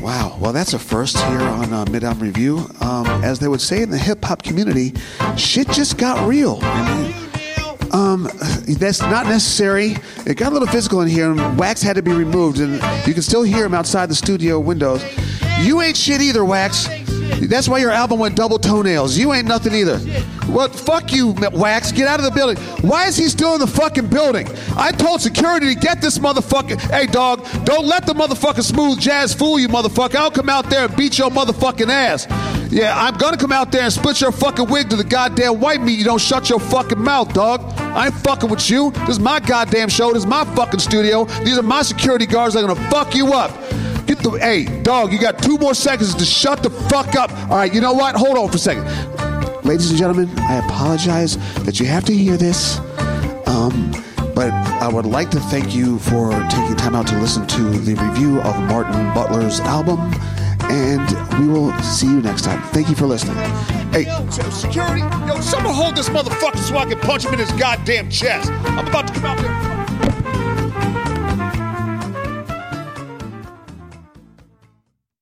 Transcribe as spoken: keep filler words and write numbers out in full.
Wow. Well, that's a first here on uh, Mid Album Review. Um, as they would say in the hip hop community, shit just got real. And, um, that's not necessary. It got a little physical in here, and Wax had to be removed. And you can still hear him outside the studio windows. You ain't shit either, Wax. That's why your album went double toenails. You ain't nothing either. Well, fuck you, Wax. Get out of the building. Why is he still in the fucking building? I told security to get this motherfucker. Hey, dog, don't let the motherfucking smooth jazz fool you, motherfucker. I'll come out there and beat your motherfucking ass. Yeah, I'm going to come out there and split your fucking wig to the goddamn white meat. You don't shut your fucking mouth, dog. I ain't fucking with you. This is my goddamn show. This is my fucking studio. These are my security guards that are going to fuck you up. Get the, hey, dog, you got two more seconds to shut the fuck up. All right, you know what? Hold on for a second. Ladies and gentlemen, I apologize that you have to hear this, um, but I would like to thank you for taking time out to listen to the review of Martin Butler's album, and we will see you next time. Thank you for listening. Hey, yo, security, yo, someone hold this motherfucker so I can punch him in his goddamn chest. I'm about to come out there.